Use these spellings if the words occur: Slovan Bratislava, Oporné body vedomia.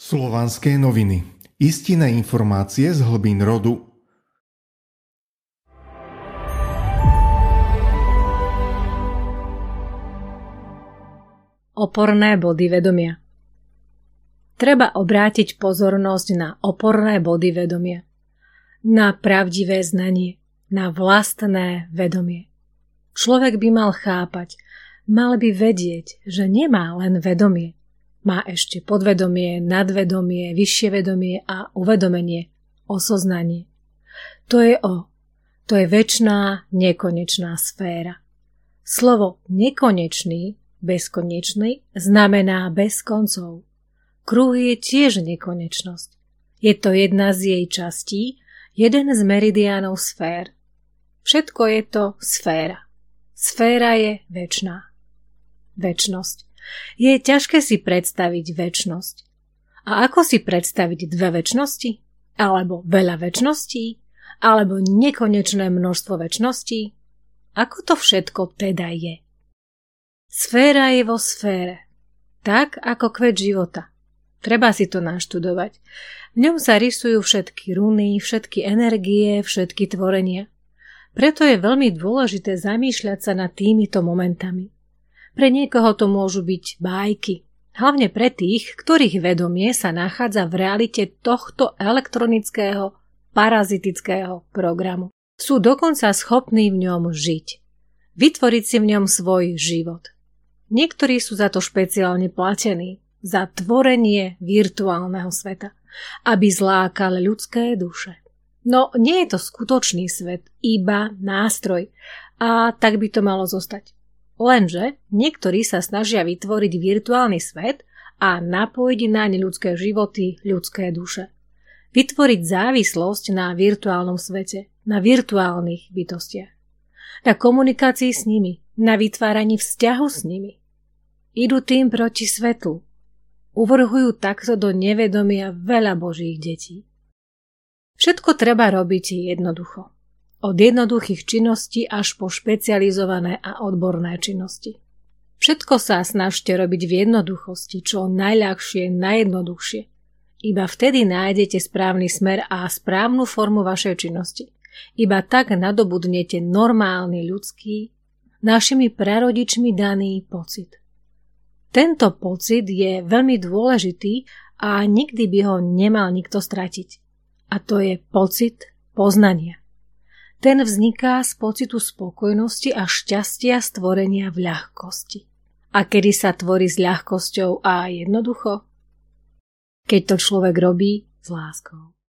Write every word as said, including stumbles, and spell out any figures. Slovanské noviny. Istinné informácie z hlbín rodu. Oporné body vedomia. Treba obrátiť pozornosť na oporné body vedomia, na pravdivé znanie, na vlastné vedomie. Človek by mal chápať, mal by vedieť, že nemá len vedomie. Má ešte podvedomie, nadvedomie, vyššie vedomie a uvedomenie, osoznanie. To je o, to je večná, nekonečná sféra. Slovo nekonečný bezkonečný znamená bez koncov. Kruh je tiež nekonečnosť. Je to jedna z jej častí, jeden z meridiánov sfér. Všetko je to sféra. Sféra je večná. Večnosť. Je ťažké si predstaviť večnosť. A ako si predstaviť dve večnosti? Alebo veľa večností? Alebo nekonečné množstvo večností? Ako to všetko teda je? Sféra je vo sfére, tak ako kvet života. Treba si to naštudovať. V ňom sa rysujú všetky runy, všetky energie, všetky tvorenia. Preto je veľmi dôležité zamýšľať sa nad týmito momentami. Pre niekoho to môžu byť bájky, hlavne pre tých, ktorých vedomie sa nachádza v realite tohto elektronického, parazitického programu. Sú dokonca schopní v ňom žiť, vytvoriť si v ňom svoj život. Niektorí sú za to špeciálne platení, za tvorenie virtuálneho sveta, aby zlákali ľudské duše. No nie je to skutočný svet, iba nástroj, a tak by to malo zostať. Lenže niektorí sa snažia vytvoriť virtuálny svet a napojiť naň ľudské životy, ľudské duše. Vytvoriť závislosť na virtuálnom svete, na virtuálnych bytostiach, na komunikácii s nimi, na vytváraní vzťahu s nimi. Idú tým proti svetlu. Uvrhujú takto do nevedomia veľa božích detí. Všetko treba robiť jednoducho. Od jednoduchých činností až po špecializované a odborné činnosti. Všetko sa snažte robiť v jednoduchosti, čo najľahšie, najjednoduchšie. Iba vtedy nájdete správny smer a správnu formu vašej činnosti. Iba tak nadobudnete normálny ľudský, našimi prarodičmi daný pocit. Tento pocit je veľmi dôležitý a nikdy by ho nemal nikto stratiť. A to je pocit poznania. Ten vzniká z pocitu spokojnosti a šťastia stvorenia v ľahkosti. A kedy sa tvorí s ľahkosťou a jednoducho? Keď to človek robí s láskou.